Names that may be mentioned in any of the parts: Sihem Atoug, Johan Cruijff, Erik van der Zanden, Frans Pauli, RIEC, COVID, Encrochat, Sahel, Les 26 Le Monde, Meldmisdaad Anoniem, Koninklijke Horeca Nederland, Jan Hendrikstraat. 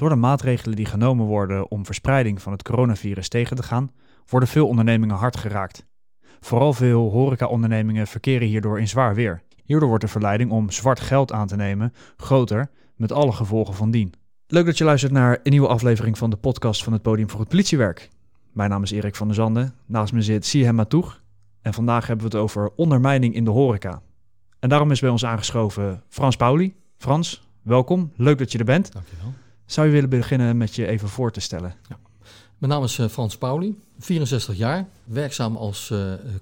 Door de maatregelen die genomen worden om verspreiding van het coronavirus tegen te gaan, worden veel ondernemingen hard geraakt. Vooral veel horecaondernemingen verkeren hierdoor in zwaar weer. Hierdoor wordt de verleiding om zwart geld aan te nemen groter, met alle gevolgen van dien. Leuk dat je luistert naar een nieuwe aflevering van de podcast van het Podium voor het Politiewerk. Mijn naam is Erik van der Zanden, naast me zit Sihem Atoug en vandaag hebben we het over ondermijning in de horeca. En daarom is bij ons aangeschoven Frans Pauli. Frans, welkom. Leuk dat je er bent. Dankjewel. Zou je willen beginnen met je even voor te stellen? Ja. Mijn naam is Frans Pauli, 64 jaar, werkzaam als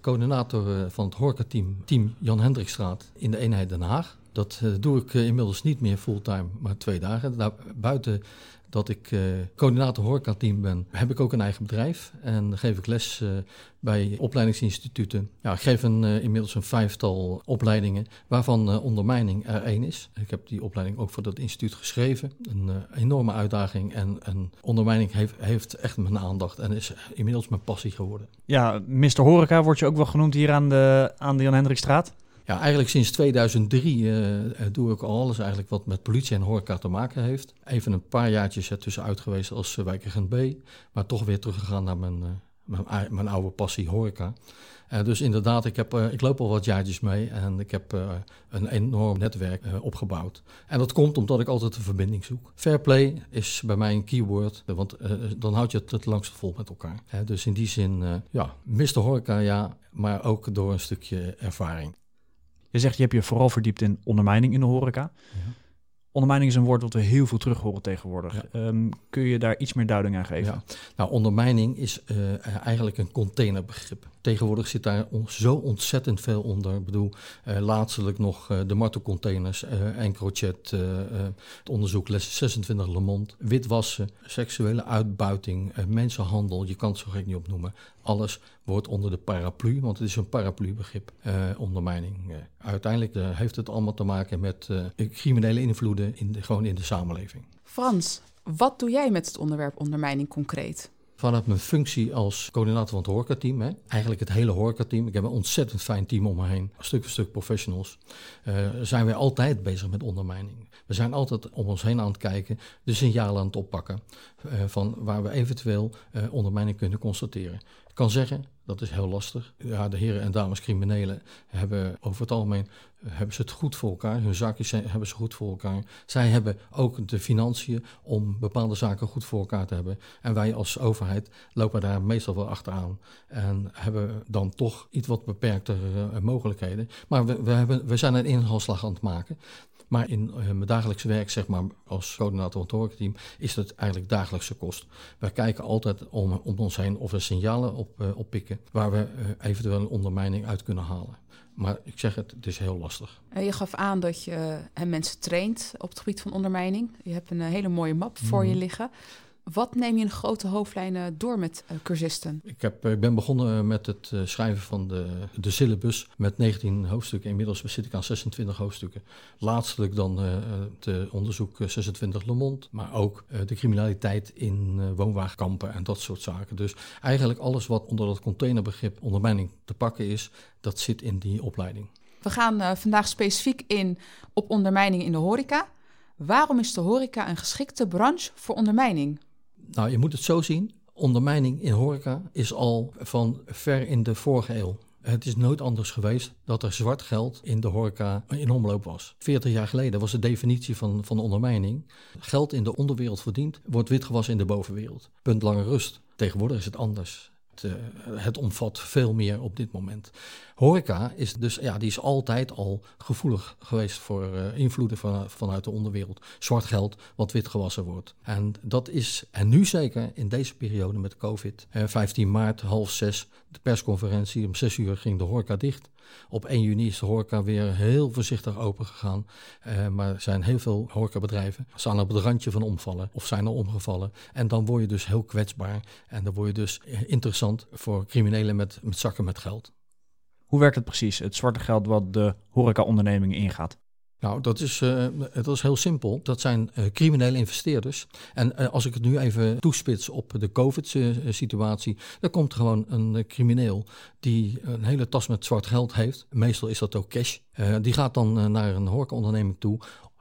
coördinator van het horecateam, team Jan Hendrikstraat in de eenheid Den Haag. Dat doe ik inmiddels niet meer fulltime, maar 2 dagen. Buiten dat ik coördinator horecateam ben, heb ik ook een eigen bedrijf. En geef ik les bij opleidingsinstituten. Ja, ik geef inmiddels een 5-tal opleidingen, waarvan ondermijning er 1 is. Ik heb die opleiding ook voor dat instituut geschreven. Een enorme uitdaging en ondermijning heeft echt mijn aandacht en is inmiddels mijn passie geworden. Ja, Mr. Horeca wordt je ook wel genoemd hier aan de Jan Hendrikstraat. Ja, eigenlijk sinds 2003 doe ik alles eigenlijk wat met politie en horeca te maken heeft. Even een paar jaartjes ertussenuit geweest als wijkagent B, maar toch weer teruggegaan naar mijn oude passie horeca. Dus inderdaad, ik loop al wat jaartjes mee en ik heb een enorm netwerk opgebouwd. En dat komt omdat ik altijd een verbinding zoek. Fairplay is bij mij een keyword, want dan houd je het het langste vol met elkaar. Dus in die zin, Mr. Horeca ja, maar ook door een stukje ervaring. Je zegt, je hebt je vooral verdiept in ondermijning in de horeca. Ja. Ondermijning is een woord dat we heel veel terug horen tegenwoordig. Ja. Kun je daar iets meer duiding aan geven? Ja. Nou, ondermijning is eigenlijk een containerbegrip. Tegenwoordig zit daar zo ontzettend veel onder. Ik bedoel, laatstelijk nog de martelcontainers, Encrochat, het onderzoek Les 26 Le Monde, witwassen, seksuele uitbuiting, mensenhandel, je kan het zo gek niet opnoemen. Alles wordt onder de paraplu, want het is een paraplubegrip, ondermijning. Uiteindelijk heeft het allemaal te maken met criminele invloeden gewoon in de samenleving. Frans, wat doe jij met het onderwerp ondermijning concreet? Vanuit mijn functie als coördinator van het horecateam, eigenlijk het hele horecateam. Ik heb een ontzettend fijn team om me heen, stuk voor stuk professionals. Zijn we altijd bezig met ondermijning. We zijn altijd om ons heen aan het kijken, de signalen aan het oppakken. Van waar we eventueel ondermijning kunnen constateren. Ik kan zeggen, dat is heel lastig. Ja, de heren en dames criminelen hebben over het algemeen hebben ze het goed voor elkaar. Hun zaken hebben ze goed voor elkaar. Zij hebben ook de financiën om bepaalde zaken goed voor elkaar te hebben. En wij als overheid lopen daar meestal wel achteraan. En hebben dan toch iets wat beperktere mogelijkheden. Maar we zijn een inhaalslag aan het maken. Maar in mijn dagelijkse werk, zeg maar, als coördinator van het horecateam, is dat eigenlijk dagelijkse kost. Wij kijken altijd om ons heen of we signalen oppikken waar we eventueel een ondermijning uit kunnen halen. Maar ik zeg het is heel lastig. Je gaf aan dat je mensen traint op het gebied van ondermijning. Je hebt een hele mooie map voor je liggen. Wat neem je in grote hoofdlijnen door met cursisten? Ik ben begonnen met het schrijven van de syllabus met 19 hoofdstukken. Inmiddels zit ik aan 26 hoofdstukken. Laatstelijk dan het onderzoek 26 Le Monde, maar ook de criminaliteit in woonwagenkampen en dat soort zaken. Dus eigenlijk alles wat onder dat containerbegrip ondermijning te pakken is, dat zit in die opleiding. We gaan vandaag specifiek in op ondermijning in de horeca. Waarom is de horeca een geschikte branche voor ondermijning? Nou, je moet het zo zien. Ondermijning in horeca is al van ver in de vorige eeuw. Het is nooit anders geweest dat er zwart geld in de horeca in omloop was. 40 jaar geleden was de definitie van ondermijning. Geld in de onderwereld verdiend, wordt witgewassen in de bovenwereld. Punt lange rust. Tegenwoordig is het anders. Het omvat veel meer op dit moment. Horeca is dus, die is altijd al gevoelig geweest voor invloeden vanuit de onderwereld. Zwart geld wat wit gewassen wordt. En dat is, en nu zeker in deze periode met COVID, 15 maart, 5:30, de persconferentie, om 6:00 ging de horeca dicht. Op 1 juni is de horeca weer heel voorzichtig open gegaan. Maar er zijn heel veel horecabedrijven staan op het randje van omvallen of zijn al omgevallen. En dan word je dus heel kwetsbaar en dan word je dus interessant voor criminelen met zakken met geld. Hoe werkt het precies, het zwarte geld wat de horecaondernemingen ingaat? Nou, dat is heel simpel. Dat zijn criminele investeerders. En als ik het nu even toespits op de COVID-situatie, dan komt gewoon een crimineel die een hele tas met zwart geld heeft. Meestal is dat ook cash. Die gaat dan naar een horecaonderneming toe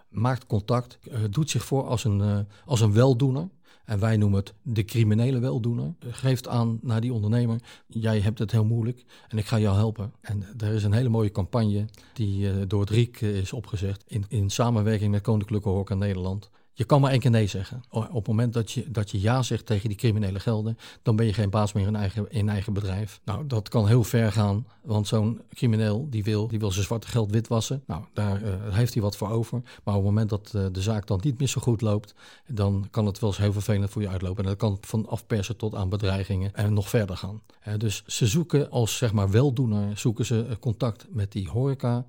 maakt contact, doet zich voor als een weldoener. En wij noemen het de criminele weldoener. Geeft aan naar die ondernemer, jij hebt het heel moeilijk en ik ga jou helpen. En er is een hele mooie campagne die door het RIEC is opgezet in samenwerking met Koninklijke Horeca Nederland. Je kan maar één keer nee zeggen. Op het moment dat je ja zegt tegen die criminele gelden, dan ben je geen baas meer in eigen bedrijf. Nou, dat kan heel ver gaan, want zo'n crimineel die wil zijn zwarte geld witwassen. Nou, daar heeft hij wat voor over. Maar op het moment dat de zaak dan niet meer zo goed loopt, dan kan het wel eens heel vervelend voor je uitlopen. En dat kan van afpersen tot aan bedreigingen en nog verder gaan. Dus ze zoeken als zeg maar weldoener, zoeken ze contact met die horeca.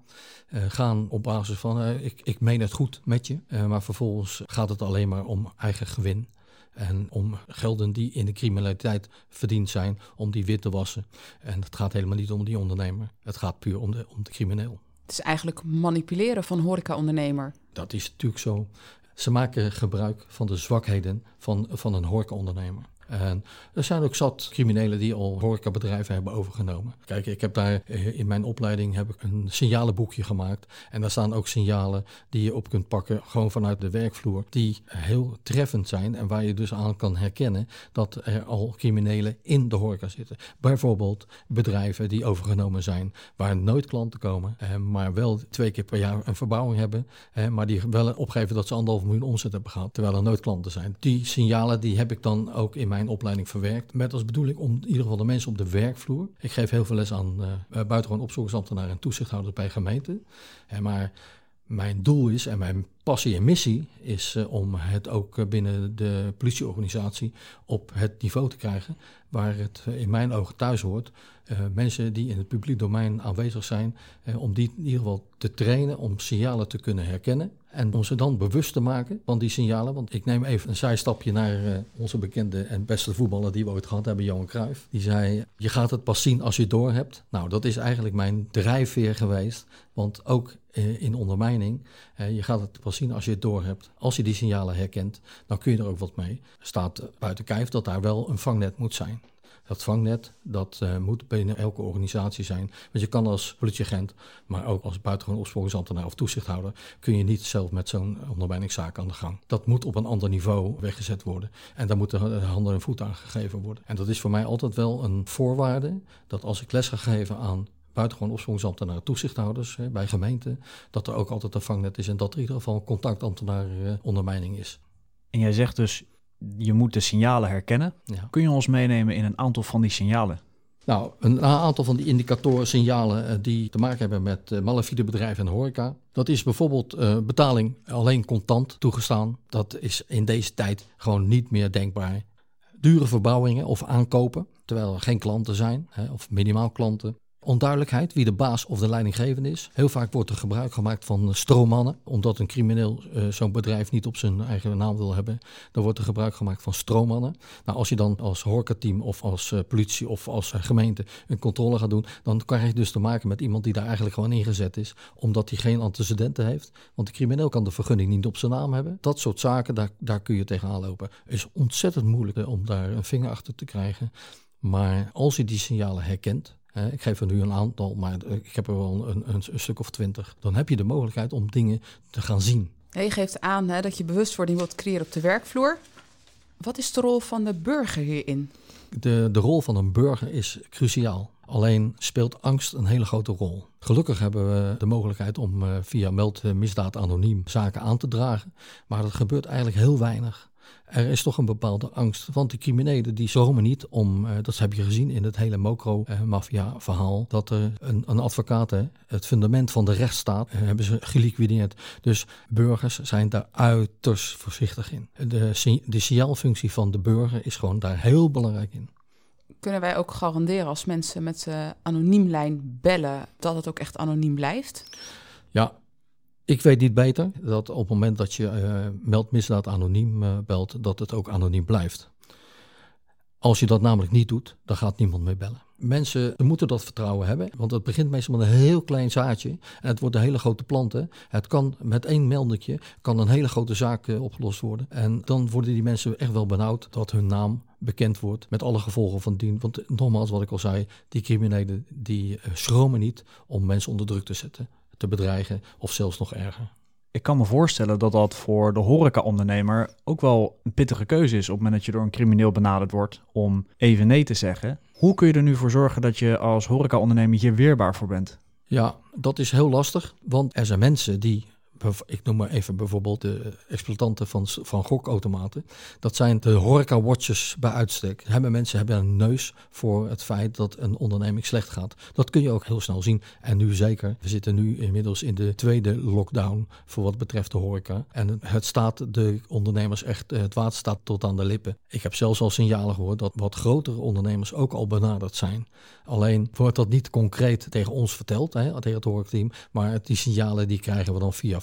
Gaan op basis van ik meen het goed met je, maar vervolgens gaat het alleen maar om eigen gewin en om gelden die in de criminaliteit verdiend zijn, om die wit te wassen. En het gaat helemaal niet om die ondernemer, het gaat puur om de crimineel. Het is eigenlijk manipuleren van horecaondernemer. Dat is natuurlijk zo. Ze maken gebruik van de zwakheden van een horecaondernemer. En er zijn ook zat criminelen die al horecabedrijven hebben overgenomen. Kijk, ik heb daar in mijn opleiding een signalenboekje gemaakt. En daar staan ook signalen die je op kunt pakken, gewoon vanuit de werkvloer, die heel treffend zijn en waar je dus aan kan herkennen dat er al criminelen in de horeca zitten. Bijvoorbeeld bedrijven die overgenomen zijn, waar nooit klanten komen, maar wel 2 keer per jaar een verbouwing hebben, maar die wel opgeven dat ze 1,5 miljoen omzet hebben gehad, terwijl er nooit klanten zijn. Die signalen die heb ik dan ook in mijn opleiding verwerkt, met als bedoeling om in ieder geval de mensen op de werkvloer. Ik geef heel veel les aan buitengewoon opzoekersambtenaren en toezichthouders bij gemeenten. Maar mijn doel is en mijn passie en missie is om het ook binnen de politieorganisatie op het niveau te krijgen waar het in mijn ogen thuis hoort. Mensen die in het publiek domein aanwezig zijn, om die in ieder geval te trainen, om signalen te kunnen herkennen en om ze dan bewust te maken van die signalen. Want ik neem even een zijstapje naar onze bekende en beste voetballer die we ooit gehad hebben, Johan Cruijff. Die zei, je gaat het pas zien als je doorhebt. Nou, dat is eigenlijk mijn drijfveer geweest, want ook in ondermijning, je gaat het pas zien als je het doorhebt. Als je die signalen herkent, dan kun je er ook wat mee. Er staat buiten kijf dat daar wel een vangnet moet zijn. Dat vangnet, dat moet binnen elke organisatie zijn. Want je kan als politieagent, maar ook als buitengewoon opsporingsambtenaar of toezichthouder, kun je niet zelf met zo'n ondermijningszaak aan de gang. Dat moet op een ander niveau weggezet worden. En daar moeten handen en voeten aan gegeven worden. En dat is voor mij altijd wel een voorwaarde, dat als ik les ga geven aan buitengewoon opsporingsambtenaren, toezichthouders bij gemeenten, dat er ook altijd een vangnet is en dat er in ieder geval een contactambtenaar ondermijning is. En jij zegt dus, je moet de signalen herkennen. Ja. Kun je ons meenemen in een aantal van die signalen? Nou, een aantal van die indicatoren, signalen die te maken hebben met malafide bedrijven en horeca. Dat is bijvoorbeeld betaling alleen contant toegestaan. Dat is in deze tijd gewoon niet meer denkbaar. Dure verbouwingen of aankopen, terwijl er geen klanten zijn, of minimaal klanten. Onduidelijkheid wie de baas of de leidinggevende is. Heel vaak wordt er gebruik gemaakt van stroommannen. Omdat een crimineel zo'n bedrijf niet op zijn eigen naam wil hebben, dan wordt er gebruik gemaakt van stroommannen. Nou, als je dan als horecateam of als politie of als gemeente een controle gaat doen, dan krijg je dus te maken met iemand die daar eigenlijk gewoon ingezet is, omdat hij geen antecedenten heeft. Want de crimineel kan de vergunning niet op zijn naam hebben. Dat soort zaken, daar kun je tegenaan lopen. Het is ontzettend moeilijk om daar een vinger achter te krijgen. Maar als je die signalen herkent, ik geef er nu een aantal, maar ik heb er wel een stuk of 20. Dan heb je de mogelijkheid om dingen te gaan zien. Je geeft aan dat je bewustwording wilt creëren op de werkvloer. Wat is de rol van de burger hierin? De rol van een burger is cruciaal. Alleen speelt angst een hele grote rol. Gelukkig hebben we de mogelijkheid om via Meldmisdaad Anoniem zaken aan te dragen. Maar dat gebeurt eigenlijk heel weinig. Er is toch een bepaalde angst, want die criminelen die schromen niet om, dat heb je gezien in het hele mokro-maffia-verhaal, dat er een advocaat, het fundament van de rechtsstaat, hebben ze geliquideerd. Dus burgers zijn daar uiterst voorzichtig in. De signaalfunctie van de burger is gewoon daar heel belangrijk in. Kunnen wij ook garanderen als mensen met anoniemlijn bellen, dat het ook echt anoniem blijft? Ja. Ik weet niet beter dat op het moment dat je Meldmisdaad Anoniem belt, dat het ook anoniem blijft. Als je dat namelijk niet doet, dan gaat niemand meer bellen. Mensen moeten dat vertrouwen hebben, want het begint meestal met een heel klein zaadje en het wordt een hele grote plant. Het kan met 1 meldetje kan een hele grote zaak opgelost worden. En dan worden die mensen echt wel benauwd dat hun naam bekend wordt met alle gevolgen van dien. Want nogmaals, wat ik al zei, die criminelen die schromen niet om mensen onder druk te zetten, te bedreigen of zelfs nog erger. Ik kan me voorstellen dat dat voor de horecaondernemer ook wel een pittige keuze is op het moment dat je door een crimineel benaderd wordt om even nee te zeggen. Hoe kun je er nu voor zorgen dat je als horecaondernemer hier weerbaar voor bent? Ja, dat is heel lastig, want er zijn mensen die, ik noem maar even bijvoorbeeld de exploitanten van gokautomaten. Dat zijn de horeca-watchers bij uitstek. Mensen hebben een neus voor het feit dat een onderneming slecht gaat. Dat kun je ook heel snel zien. En nu zeker. We zitten nu inmiddels in de tweede lockdown voor wat betreft de horeca. En het staat de ondernemers echt, het water staat tot aan de lippen. Ik heb zelfs al signalen gehoord dat wat grotere ondernemers ook al benaderd zijn. Alleen wordt dat niet concreet tegen ons verteld, hè, tegen het horecateam. Maar die signalen die krijgen we dan via.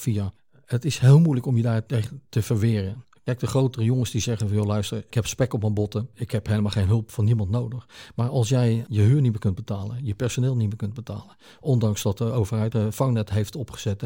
Het is heel moeilijk om je daar tegen te verweren. Kijk, de grotere jongens die zeggen van, joh, luister, ik heb spek op mijn botten. Ik heb helemaal geen hulp van niemand nodig. Maar als jij je huur niet meer kunt betalen, je personeel niet meer kunt betalen, ondanks dat de overheid een vangnet heeft opgezet,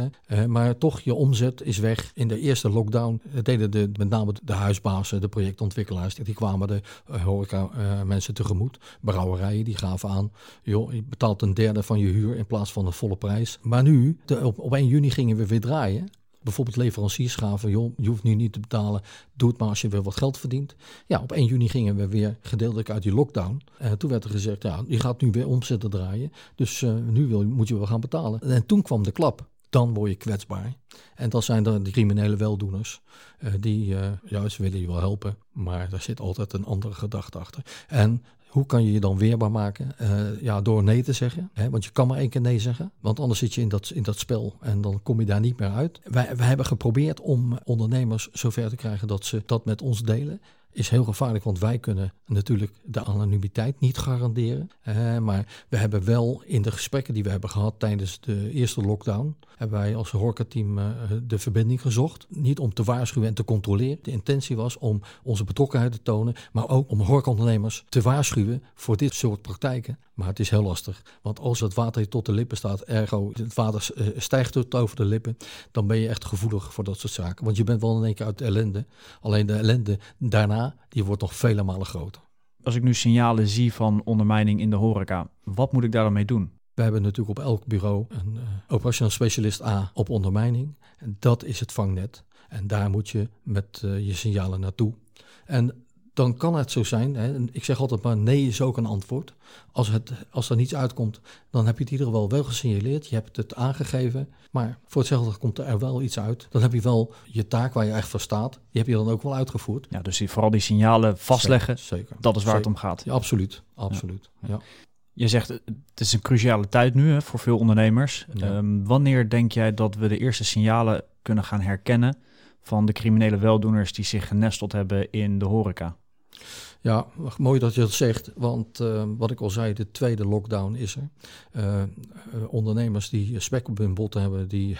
maar toch je omzet is weg. In de eerste lockdown deden met name de huisbazen, de projectontwikkelaars, die kwamen de horeca mensen tegemoet. Brouwerijen die gaven aan, joh, je betaalt een derde van je huur in plaats van de volle prijs. Maar nu, op 1 juni gingen we weer draaien. Bijvoorbeeld leveranciers gaven, joh, je hoeft nu niet te betalen, doe het maar als je weer wat geld verdient. Ja, op 1 juni gingen we weer gedeeltelijk uit die lockdown. Toen werd er gezegd, ja, je gaat nu weer omzetten draaien, dus nu moet je wel gaan betalen. En toen kwam de klap. Dan word je kwetsbaar. En dat zijn dan de criminele weldoeners. Die juist willen je wel helpen, maar daar zit altijd een andere gedachte achter. En hoe kan je je dan weerbaar maken? Door nee te zeggen. Hè? Want je kan maar 1 keer nee zeggen. Want anders zit je in dat spel en dan kom je daar niet meer uit. Wij hebben geprobeerd om ondernemers zover te krijgen dat ze dat met ons delen. Is heel gevaarlijk, want wij kunnen natuurlijk de anonimiteit niet garanderen. Maar we hebben wel in de gesprekken die we hebben gehad tijdens de eerste lockdown, hebben wij als horecateam de verbinding gezocht. Niet om te waarschuwen en te controleren. De intentie was om onze betrokkenheid te tonen, maar ook om horecaondernemers te waarschuwen voor dit soort praktijken. Maar het is heel lastig, want als het water tot de lippen staat, ergo het water stijgt tot over de lippen, dan ben je echt gevoelig voor dat soort zaken. Want je bent wel in één keer uit de ellende. Alleen de ellende daarna, die wordt nog vele malen groter. Als ik nu signalen zie van ondermijning in de horeca, wat moet ik daar dan mee doen? We hebben natuurlijk op elk bureau een operationeel specialist A op ondermijning. En dat is het vangnet. En daar moet je met je signalen naartoe. En dan kan het zo zijn, hè, ik zeg altijd maar nee is ook een antwoord. Als er niets uitkomt, dan heb je het in ieder geval wel gesignaleerd. Je hebt het aangegeven, maar voor hetzelfde komt er wel iets uit. Dan heb je wel je taak waar je echt voor staat, die heb je dan ook wel uitgevoerd. Ja, dus vooral die signalen vastleggen, zeker. Dat is waar zeker. Het om gaat. Ja, absoluut. Ja. Je zegt, het is een cruciale tijd nu hè, voor veel ondernemers. Ja. Wanneer denk jij dat we de eerste signalen kunnen gaan herkennen van de criminele weldoeners die zich genesteld hebben in de horeca? Ja, mooi dat je dat zegt, want wat ik al zei, de tweede lockdown is er. Ondernemers die spek op hun botten hebben, die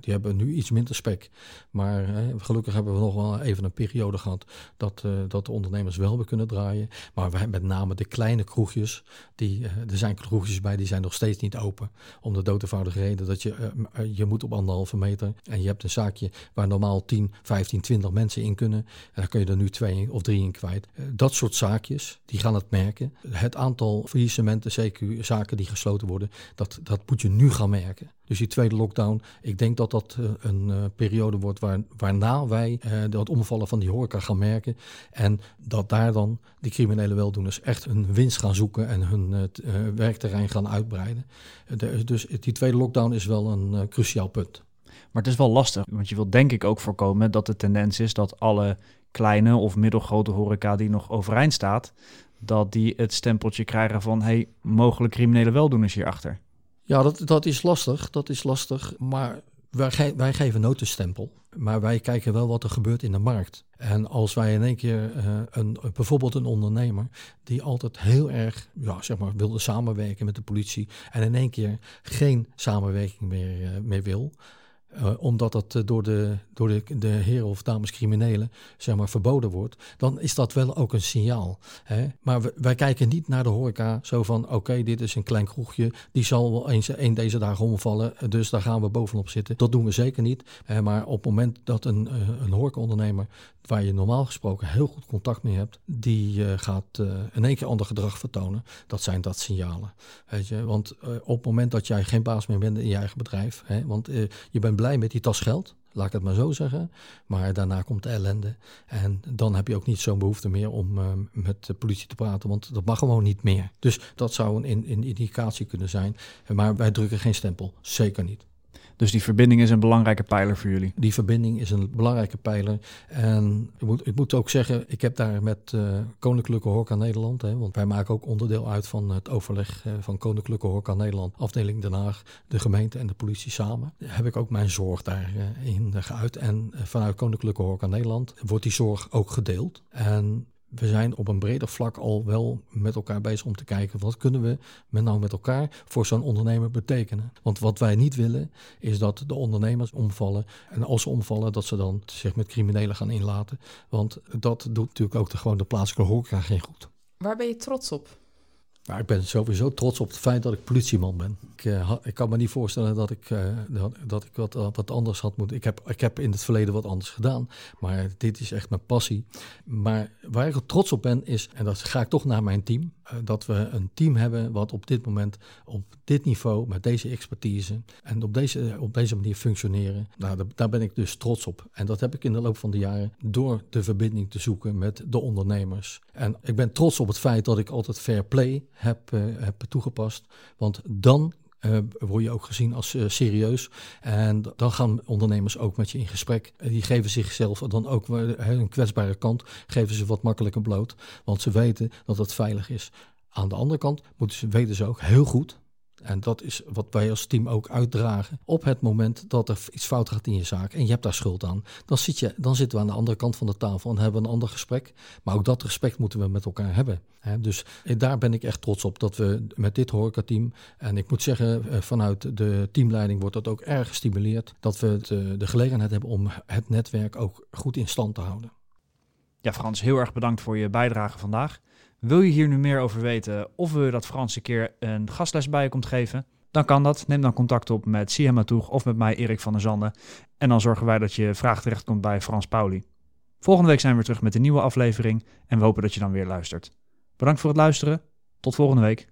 hebben nu iets minder spek. Maar gelukkig hebben we nog wel even een periode gehad dat de ondernemers wel weer kunnen draaien. Maar wij, met name de kleine kroegjes, er zijn kroegjes bij, die zijn nog steeds niet open. Om de doodeenvoudige reden dat je moet op 1,5 meter en je hebt een zaakje waar normaal 10, 15, 20 mensen in kunnen. En daar kun je er nu 2 of 3 in kwijt. Dat soort zaakjes, die gaan het merken. Het aantal faillissementen, zeker zaken die gesloten worden, dat moet je nu gaan merken. Dus die tweede lockdown, ik denk dat dat een periode wordt waarna wij dat omvallen van die horeca gaan merken. En dat daar dan die criminele weldoeners echt hun winst gaan zoeken en hun werkterrein gaan uitbreiden. Dus die tweede lockdown is wel een cruciaal punt. Maar het is wel lastig, want je wilt denk ik ook voorkomen dat de tendens is dat alle kleine of middelgrote horeca die nog overeind staat, dat die het stempeltje krijgen van hey, mogelijk criminele weldoeners hierachter. Ja, dat is lastig, maar wij geven nooit een stempel. Maar wij kijken wel wat er gebeurt in de markt. En als wij in één keer bijvoorbeeld een ondernemer die altijd heel erg wilde samenwerken met de politie en in één keer geen samenwerking meer wil. Omdat dat door de heren of dames criminelen verboden wordt, dan is dat wel ook een signaal. Hè? Maar wij kijken niet naar de horeca zo van, oké, dit is een klein kroegje, die zal wel eens een deze dagen omvallen, dus daar gaan we bovenop zitten. Dat doen we zeker niet. Maar op het moment dat een horecaondernemer, waar je normaal gesproken heel goed contact mee hebt, die gaat in één keer ander gedrag vertonen. Dat zijn dat signalen. Weet je? Want op het moment dat jij geen baas meer bent in je eigen bedrijf, want je bent blij met die tas geld, laat ik het maar zo zeggen. Maar daarna komt de ellende. En dan heb je ook niet zo'n behoefte meer om met de politie te praten. Want dat mag gewoon niet meer. Dus dat zou een indicatie kunnen zijn. Maar wij drukken geen stempel. Zeker niet. Dus die verbinding is een belangrijke pijler voor jullie? Die verbinding is een belangrijke pijler. En ik moet ook zeggen, ik heb daar met Koninklijke Horeca Nederland... Hè, want wij maken ook onderdeel uit van het overleg van Koninklijke Horeca Nederland... afdeling Den Haag, de gemeente en de politie samen. Heb ik ook mijn zorg daarin geuit. En vanuit Koninklijke Horeca Nederland wordt die zorg ook gedeeld. En we zijn op een breder vlak al wel met elkaar bezig om te kijken... wat kunnen we met elkaar voor zo'n ondernemer betekenen. Want wat wij niet willen is dat de ondernemers omvallen. En als ze omvallen, dat ze dan zich met criminelen gaan inlaten. Want dat doet natuurlijk ook gewoon de plaatselijke horeca geen goed. Waar ben je trots op? Nou, ik ben sowieso trots op het feit dat ik politieman ben. Ik kan me niet voorstellen dat ik wat anders had moeten. Ik heb in het verleden wat anders gedaan, maar dit is echt mijn passie. Maar waar ik trots op ben is, en dat ga ik toch naar mijn team... dat we een team hebben wat op dit moment, op dit niveau... met deze expertise en op deze manier functioneren. Nou, daar ben ik dus trots op. En dat heb ik in de loop van de jaren... door de verbinding te zoeken met de ondernemers. En ik ben trots op het feit dat ik altijd fair play heb toegepast. Want dan... word je ook gezien als serieus. En dan gaan ondernemers ook met je in gesprek. Die geven zichzelf dan ook hun kwetsbare kant, geven ze wat makkelijker bloot. Want ze weten dat het veilig is. Aan de andere kant weten ze ook heel goed... en dat is wat wij als team ook uitdragen... op het moment dat er iets fout gaat in je zaak... en je hebt daar schuld aan... dan zitten we aan de andere kant van de tafel... en hebben we een ander gesprek. Maar ook dat respect moeten we met elkaar hebben. Dus daar ben ik echt trots op... dat we met dit horecateam... en ik moet zeggen, vanuit de teamleiding... wordt dat ook erg gestimuleerd... dat we de gelegenheid hebben om het netwerk... ook goed in stand te houden. Ja, Frans, heel erg bedankt voor je bijdrage vandaag... Wil je hier nu meer over weten of wil je dat Frans een keer een gastles bij je komt geven? Dan kan dat. Neem dan contact op met Sihem Atoug of met mij, Erik van der Zanden. En dan zorgen wij dat je vraag terechtkomt bij Frans Pauli. Volgende week zijn we weer terug met een nieuwe aflevering en we hopen dat je dan weer luistert. Bedankt voor het luisteren. Tot volgende week.